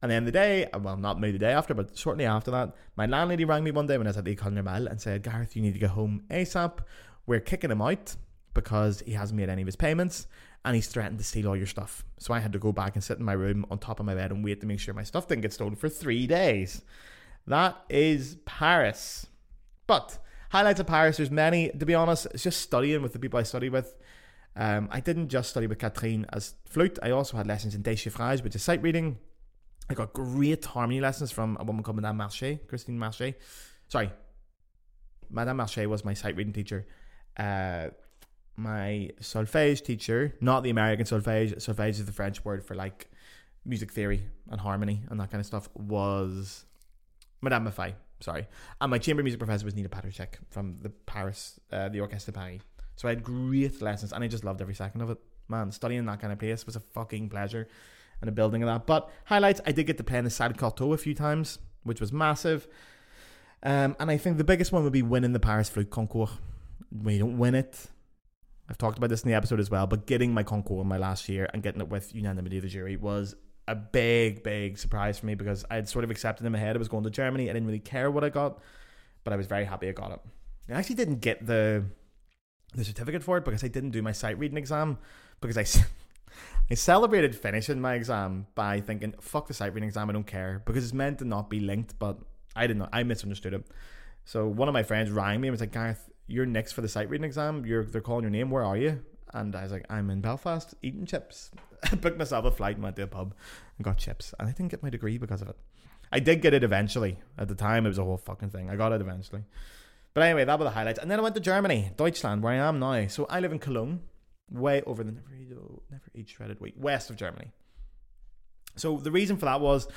And then not the day after, but shortly after that, my landlady rang me one day when I was at the Cologne Carnival and said, Gareth, you need to go home ASAP. We're kicking him out because he hasn't made any of his payments and he's threatened to steal all your stuff. So I had to go back and sit in my room on top of my bed and wait to make sure my stuff didn't get stolen for 3 days. That is Paris. But highlights of Paris, there's many. To be honest, it's just studying with the people I study with. I didn't just study with Catherine as flute. I also had lessons in déchiffrage, which is sight reading. I got great harmony lessons from a woman called Madame Marché was my sight reading teacher. My solfège teacher, not the American solfège, solfège is the French word for like music theory and harmony and that kind of stuff, was Madame Maffei, sorry. And my chamber music professor was Nina Paterchek from the Orchestre de Paris. So I had great lessons and I just loved every second of it. Man, studying in that kind of place was a fucking pleasure, and a building of that. But highlights, I did get to play in the Salle Coteau a few times, which was massive. And I think the biggest one would be winning the Paris Flute Concours. When you don't win it, I've talked about this in the episode as well, but getting my concours in my last year and getting it with unanimity of the jury was a big, big surprise for me, because I had sort of accepted in my head I was going to Germany. I didn't really care what I got, but I was very happy I got it. I actually didn't get the certificate for it because I didn't do my sight reading exam, because I celebrated finishing my exam by thinking, fuck the sight reading exam, I don't care, because it's meant to not be linked, but... I didn't know. I misunderstood it. So one of my friends rang me and was like, Gareth, you're next for the sight reading exam. They're calling your name. Where are you? And I was like, I'm in Belfast eating chips. I booked myself a flight and went to a pub and got chips. And I didn't get my degree because of it. I did get it eventually. At the time, it was a whole fucking thing. I got it eventually. But anyway, that were the highlights. And then I went to Germany, Deutschland, where I am now. So I live in Cologne, way over the never eat shredded wheat, west of Germany. So the reason for that was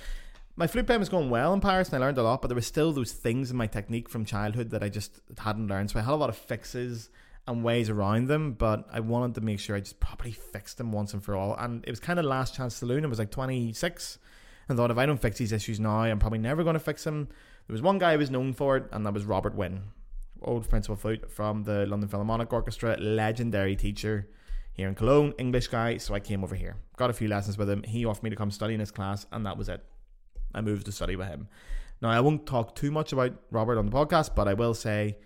my flute playing was going well in Paris and I learned a lot, but there were still those things in my technique from childhood that I just hadn't learned. So I had a lot of fixes and ways around them, but I wanted to make sure I just properly fixed them once and for all. And it was kind of last chance saloon. I was like 26 and thought, if I don't fix these issues now, I'm probably never going to fix them. There was one guy who was known for it, and that was Robert Wynne, old principal flute from the London Philharmonic Orchestra, legendary teacher here in Cologne, English guy. So I came over here, got a few lessons with him. He offered me to come study in his class, and that was it. I moved to study with him. Now, I won't talk too much about Robert on the podcast, but I will say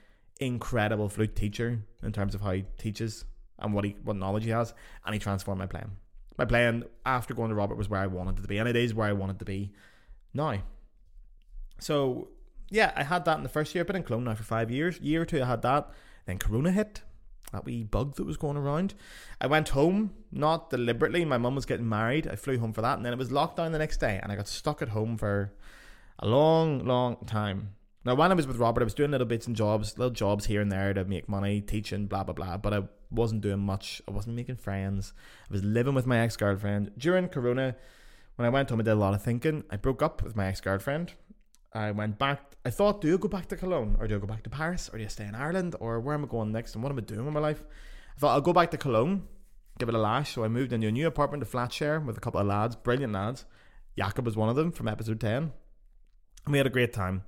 incredible flute teacher in terms of how he teaches and what knowledge he has, and he transformed my playing. My playing after going to Robert was where I wanted it to be, and it is where I wanted to be now. So, yeah, I had that in the first year. I've been in Cologne now for 5 years. Year or two, I had that. Then Corona hit, that wee bug that was going around. I went home, not deliberately. My mum was getting married. I flew home for that, and then it was lockdown the next day, and I got stuck at home for a long, long time. Now, when I was with Robert, I was doing little bits and jobs, little jobs here and there to make money, teaching, blah, blah, blah, but I wasn't doing much. I wasn't making friends. I was living with my ex-girlfriend. During Corona, when I went home, I did a lot of thinking. I broke up with my ex-girlfriend. I went back. I thought, do I go back to Cologne? Or do I go back to Paris? Or do I stay in Ireland? Or where am I going next? And what am I doing with my life? I thought, I'll go back to Cologne, give it a lash. So I moved into a new apartment, a flat share, with a couple of lads, brilliant lads. Jakob was one of them from episode 10. And we had a great time.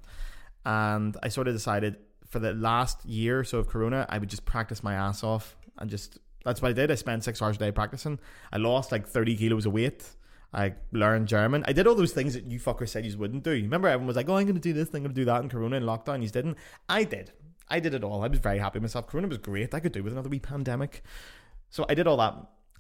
And I sort of decided for the last year or so of Corona, I would just practice my ass off. And just, that's what I did. I spent 6 hours a day practicing. I lost like 30 kilos of weight. I learned German. I did all those things that you fuckers said you wouldn't do. Remember, everyone was like, oh, I'm going to do this thing, I'm going to do that in Corona and lockdown. You didn't. I did. I did it all. I was very happy with myself. Corona was great. I could do with another wee pandemic. So I did all that.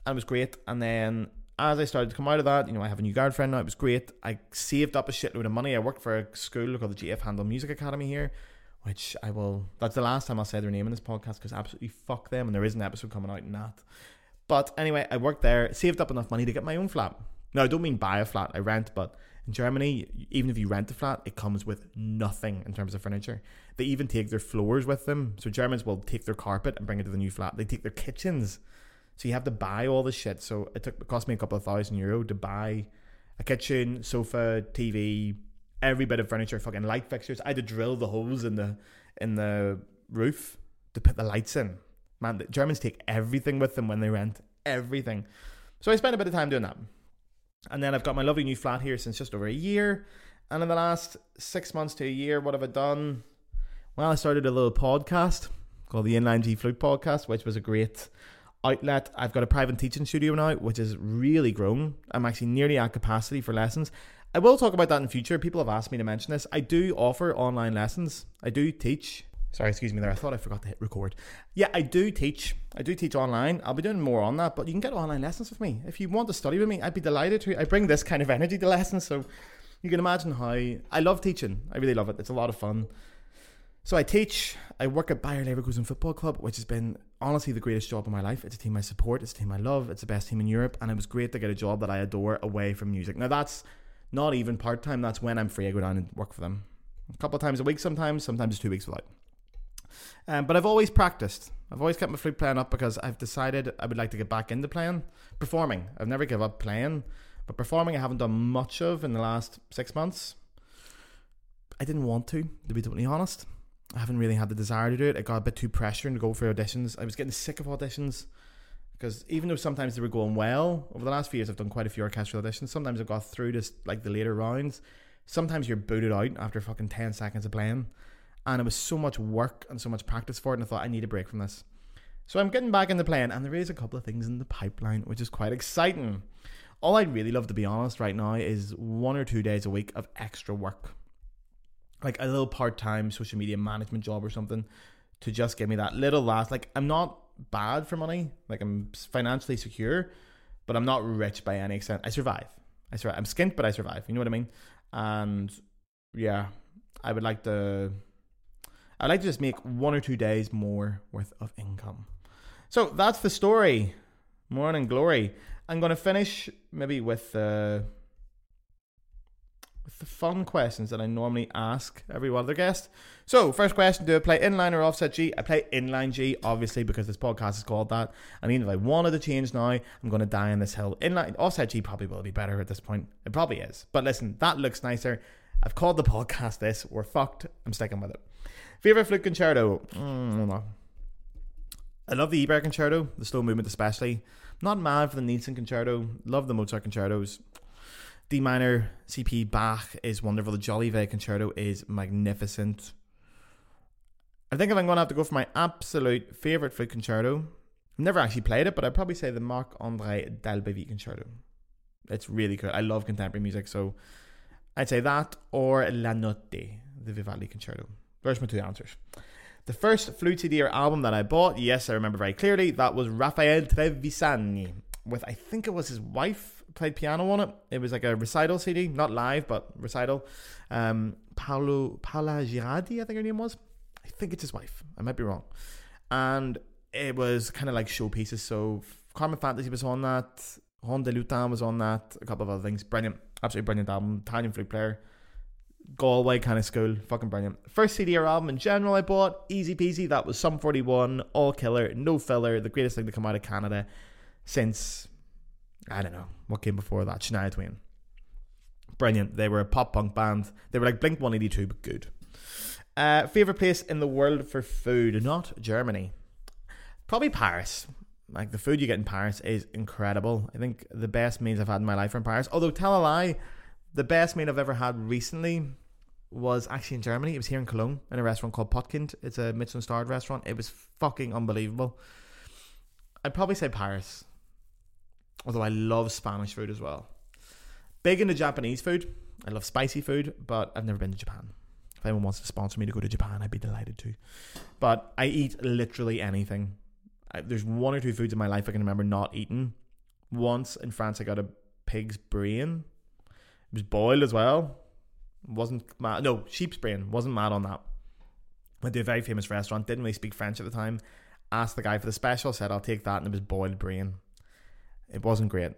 And it was great. And then as I started to come out of that, you know, I have a new girlfriend now. It was great. I saved up a shitload of money. I worked for a school called the GF Handel Music Academy here, which I will... That's the last time I'll say their name in this podcast, because absolutely fuck them. And there is an episode coming out in that. But anyway, I worked there, saved up enough money to get my own flat. Now, I don't mean buy a flat, I rent, but in Germany, even if you rent a flat, it comes with nothing in terms of furniture. They even take their floors with them. So Germans will take their carpet and bring it to the new flat. They take their kitchens. So you have to buy all this shit. So it cost me a couple of €1,000 to buy a kitchen, sofa, TV, every bit of furniture, fucking light fixtures. I had to drill the holes in the roof to put the lights in. Man, the Germans take everything with them when they rent. Everything. So I spent a bit of time doing that. And then I've got my lovely new flat here since just over a year. And in the last 6 months to a year, what have I done? Well, I started a little podcast called the Inline G Flute Podcast, which was a great outlet. I've got a private teaching studio now, which has really grown. I'm actually nearly at capacity for lessons. I will talk about that in future. People have asked me to mention this. I do offer online lessons. I do teach. Sorry, excuse me there. I thought I forgot to hit record. Yeah, I do teach. I do teach online. I'll be doing more on that, but you can get online lessons with me. If you want to study with me, I'd be delighted to. I bring this kind of energy to lessons, so you can imagine how... I love teaching. I really love it. It's a lot of fun. So I teach. I work at Bayer Leverkusen Football Club, which has been honestly the greatest job of my life. It's a team I support. It's a team I love. It's the best team in Europe, and it was great to get a job that I adore away from music. Now, that's not even part-time. That's when I'm free. I go down and work for them. A couple of times a week sometimes 2 weeks without. But I've always practiced. I've always kept my flute playing up because I've decided I would like to get back into playing. Performing. I've never given up playing. But performing I haven't done much of in the last 6 months. I didn't want to be totally honest. I haven't really had the desire to do it. I got a bit too pressured to go for auditions. I was getting sick of auditions. Because even though sometimes they were going well, over the last few years I've done quite a few orchestral auditions. Sometimes I've got through to like the later rounds. Sometimes you're booted out after fucking 10 seconds of playing. And it was so much work and so much practice for it. And I thought, I need a break from this. So I'm getting back into playing. And there is a couple of things in the pipeline, which is quite exciting. All I'd really love, to be honest, right now is 1 or 2 days a week of extra work. Like a little part-time social media management job or something. To just give me that little last. Like, I'm not bad for money. Like, I'm financially secure. But I'm not rich by any extent. I survive. I'm skint, but I survive. You know what I mean? And, yeah... I'd like to just make 1 or 2 days more worth of income. So that's the story. Morning glory. I'm going to finish maybe with the fun questions that I normally ask every other guest. So, first question, do I play inline or offset G? I play inline G, obviously, because this podcast is called that. I mean, if I wanted to change now, I'm going to die on this hill. Inline, offset G probably will be better at this point. It probably is. But listen, that looks nicer. I've called the podcast this. We're fucked. I'm sticking with it. Favorite flute concerto? I love the Eber concerto, the slow movement especially. Not mad for the Nielsen concerto. Love the Mozart concertos. D minor, CP Bach is wonderful. The Jolivet concerto is magnificent. I think if I'm going to have to go for my absolute favourite flute concerto, I've never actually played it, but I'd probably say the Marc-André d'Albavie concerto. It's really good. I love contemporary music, so I'd say that or La Notte, the Vivaldi concerto. There's my two answers. The first flute CD or album that I bought, yes, I remember very clearly, that was Raffaele Trevisani with, I think it was his wife, played piano on it. It was like a recital CD, not live, but recital. Paola Girardi, I think her name was. I think it's his wife. I might be wrong. And it was kind of like showpieces. So Carmen Fantasy was on that. Ron de Lutin was on that. A couple of other things. Brilliant. Absolutely brilliant album. Italian flute player. Galway kind of school, fucking brilliant. First CD or album in general I bought, easy peasy, that was Sum 41, all killer, no filler, the greatest thing to come out of Canada since, I don't know, what came before that, Shania Twain. Brilliant, they were a pop punk band, they were like Blink 182 but good. Favourite place in the world for food, not Germany, probably Paris. Like the food you get in Paris is incredible. I think the best meals I've had in my life are in Paris, although tell a lie, the best meal I've ever had recently was actually in Germany. It was here in Cologne in a restaurant called Potkind. It's a Michelin-starred restaurant. It was fucking unbelievable. I'd probably say Paris. Although I love Spanish food as well. Big into Japanese food. I love spicy food, but I've never been to Japan. If anyone wants to sponsor me to go to Japan, I'd be delighted to. But I eat literally anything. There's 1 or 2 foods in my life I can remember not eating. Once in France, I got a pig's brain. It was boiled as well. Wasn't mad. No, sheep's brain. Wasn't mad on that. Went to a very famous restaurant. Didn't really speak French at the time. Asked the guy for the special. Said, I'll take that. And it was boiled brain. It wasn't great.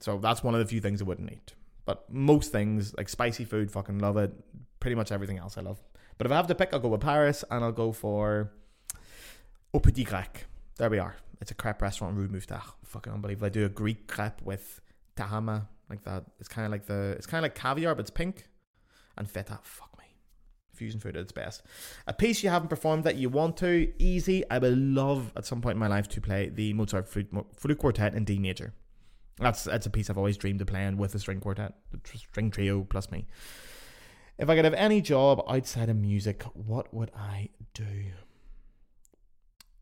So that's one of the few things I wouldn't eat. But most things, like spicy food, fucking love it. Pretty much everything else I love. But if I have to pick, I'll go with Paris. And I'll go for Au Petit Grec. There we are. It's a crepe restaurant in Rue Mouffetard. Fucking unbelievable. I do a Greek crepe with tahama. Like that. It's kind of like caviar, but it's pink. And feta. Fuck me. Fusion food at its best. A piece you haven't performed that you want to. Easy. I would love at some point in my life to play the Mozart flute quartet in D major. That's a piece I've always dreamed of playing with a string quartet. A string trio plus me. If I could have any job outside of music, what would I do?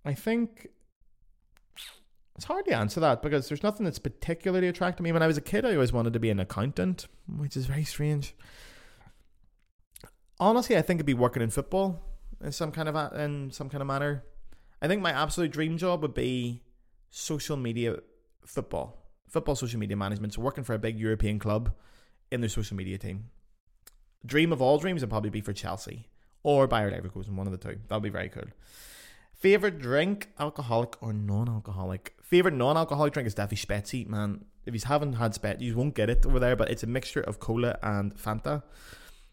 I think it's hard to answer that because there's nothing that's particularly attracted me. When I was a kid, I always wanted to be an accountant, which is very strange. Honestly, I think it'd be working in football in some kind of manner. I think my absolute dream job would be social media football social media management. So working for a big European club in their social media team. Dream of all dreams would probably be for Chelsea or Bayer Leverkusen, one of the two. That would be very cool. Favorite drink, alcoholic or non-alcoholic? Favorite non-alcoholic drink is definitely Spezi, man. If you haven't had Spezi, you won't get it over there, but it's a mixture of cola and Fanta.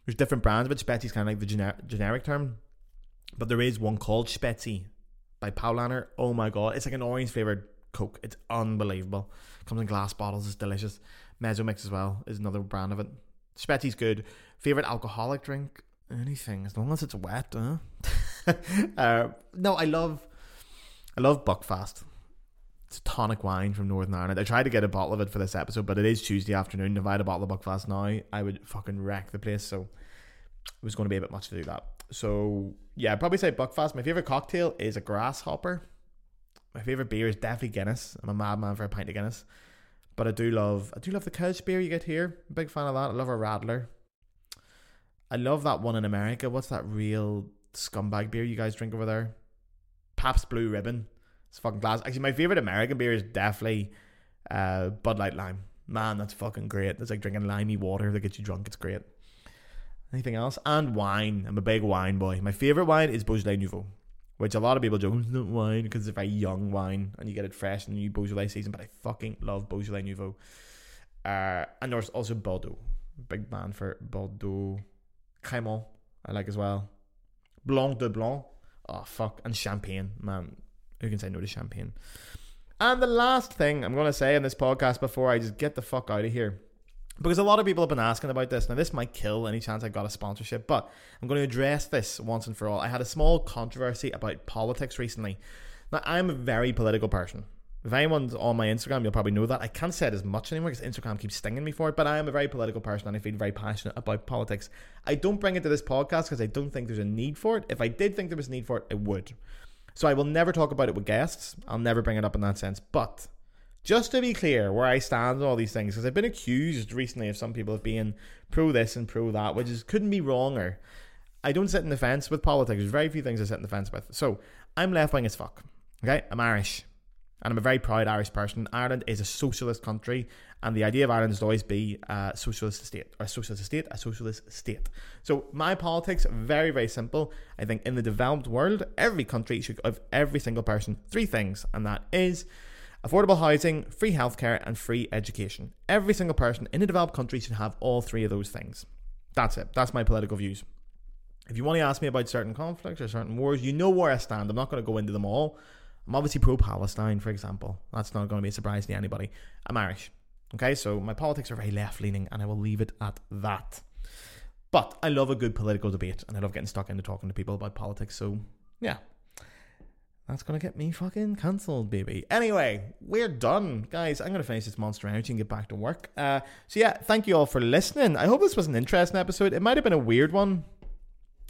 There's different brands, but Spezi is kind of like the generic term. But there is one called Spezi by Paulaner. Oh my God, it's like an orange flavored Coke. It's unbelievable. Comes in glass bottles, it's delicious. Mezomix as well is another brand of it. Spezi's good. Favorite alcoholic drink? Anything, as long as it's wet, huh? No, I love Buckfast. It's a tonic wine from Northern Ireland. I tried to get a bottle of it for this episode, but it is Tuesday afternoon. If I had a bottle of Buckfast now, I would fucking wreck the place. So it was going to be a bit much to do that. So yeah, I'd probably say Buckfast. My favourite cocktail is a grasshopper. My favourite beer is definitely Guinness. I'm a madman for a pint of Guinness. But I do love the Kelch beer you get here. I'm a big fan of that. I love a Radler. I love that one in America. What's that real scumbag beer you guys drink over there? Pabst Blue Ribbon. It's fucking class. Actually, my favourite American beer is definitely Bud Light Lime. Man, that's fucking great. It's like drinking limey water that gets you drunk. It's great. Anything else? And wine. I'm a big wine boy. My favourite wine is Beaujolais Nouveau, which a lot of people joke, it's not wine, because it's a very young wine, and you get it fresh in the new Beaujolais season, but I fucking love Beaujolais Nouveau. And there's also Bordeaux. Big man for Bordeaux. Cremant, I like as well. Blanc de Blanc. Oh, fuck. And champagne, man. Who can say no to champagne? And the last thing I'm going to say in this podcast before I just get the fuck out of here, because a lot of people have been asking about this. Now, this might kill any chance I got a sponsorship, but I'm going to address this once and for all. I had a small controversy about politics recently. Now, I'm a very political person. If anyone's on my Instagram, you'll probably know that. I can't say it as much anymore because Instagram keeps stinging me for it, but I am a very political person and I feel very passionate about politics. I don't bring it to this podcast because I don't think there's a need for it. If I did think there was a need for it, I would. So I will never talk about it with guests. I'll never bring it up in that sense. But just to be clear where I stand on all these things, because I've been accused recently of some people of being pro this and pro that, which is couldn't be wronger. I don't sit in the fence with politics. There's very few things I sit in the fence with. So I'm left wing as fuck. Okay, I'm Irish. And I'm a very proud Irish person. Ireland is a socialist country, and the idea of Ireland is to always be a socialist state, or a socialist state, a socialist state. So my politics, very, very simple. I think in the developed world, every country should give every single person three things, and that is affordable housing, free healthcare, and free education. Every single person in a developed country should have all three of those things. That's it. That's my political views. If you want to ask me about certain conflicts or certain wars, you know where I stand. I'm not going to go into them all. I'm obviously pro-Palestine, for example. That's not going to be a surprise to anybody. I'm Irish. Okay, so my politics are very left-leaning, and I will leave it at that. But I love a good political debate, and I love getting stuck into talking to people about politics. So, yeah. That's going to get me fucking cancelled, baby. Anyway, we're done. Guys, I'm going to finish this Monster Energy and get back to work. So, yeah, thank you all for listening. I hope this was an interesting episode. It might have been a weird one.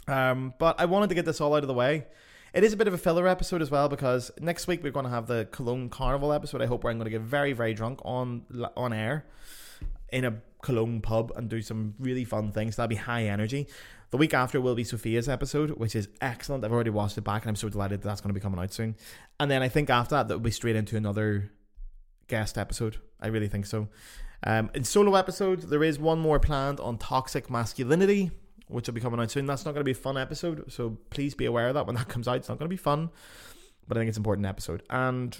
But I wanted to get this all out of the way. It is a bit of a filler episode as well, because next week we're going to have the Cologne Carnival episode. I hope where I'm going to get very, very drunk on air in a Cologne pub and do some really fun things. That'll be high energy. The week after will be Zofia's episode, which is excellent. I've already watched it back, and I'm so delighted that's going to be coming out soon. And then I think after that, that'll be straight into another guest episode. I really think so. In solo episodes, there is one more planned on toxic masculinity, which will be coming out soon. That's not going to be a fun episode, so please be aware of that when that comes out. It's not going to be fun, but I think it's an important episode. And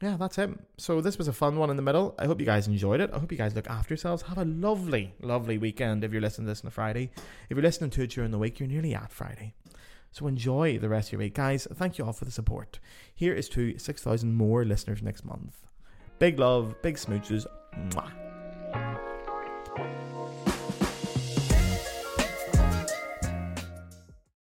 yeah, that's it. So this was a fun one in the middle. I hope you guys enjoyed it. I hope you guys look after yourselves. Have a lovely, lovely weekend if you're listening to this on a Friday. If you're listening to it during the week, you're nearly at Friday. So enjoy the rest of your week. Guys, thank you all for the support. Here is to 6,000 more listeners next month. Big love, big smooches. Mwah.